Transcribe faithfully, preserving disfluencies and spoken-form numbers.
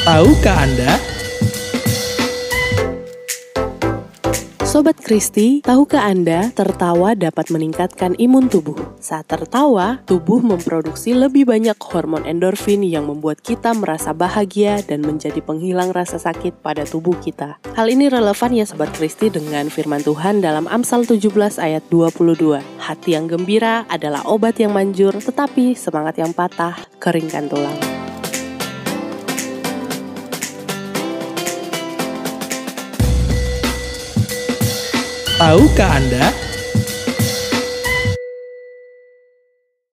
Tahukah Anda? Sobat Kristi, tahukah Anda tertawa dapat meningkatkan imun tubuh? Saat tertawa, tubuh memproduksi lebih banyak hormon endorfin yang membuat kita merasa bahagia dan menjadi penghilang rasa sakit pada tubuh kita. Hal ini relevan ya Sobat Kristi dengan firman Tuhan dalam Amsal tujuh belas ayat dua puluh dua. Hati yang gembira adalah obat yang manjur, tetapi semangat yang patah keringkan tulang. Tahukah Anda?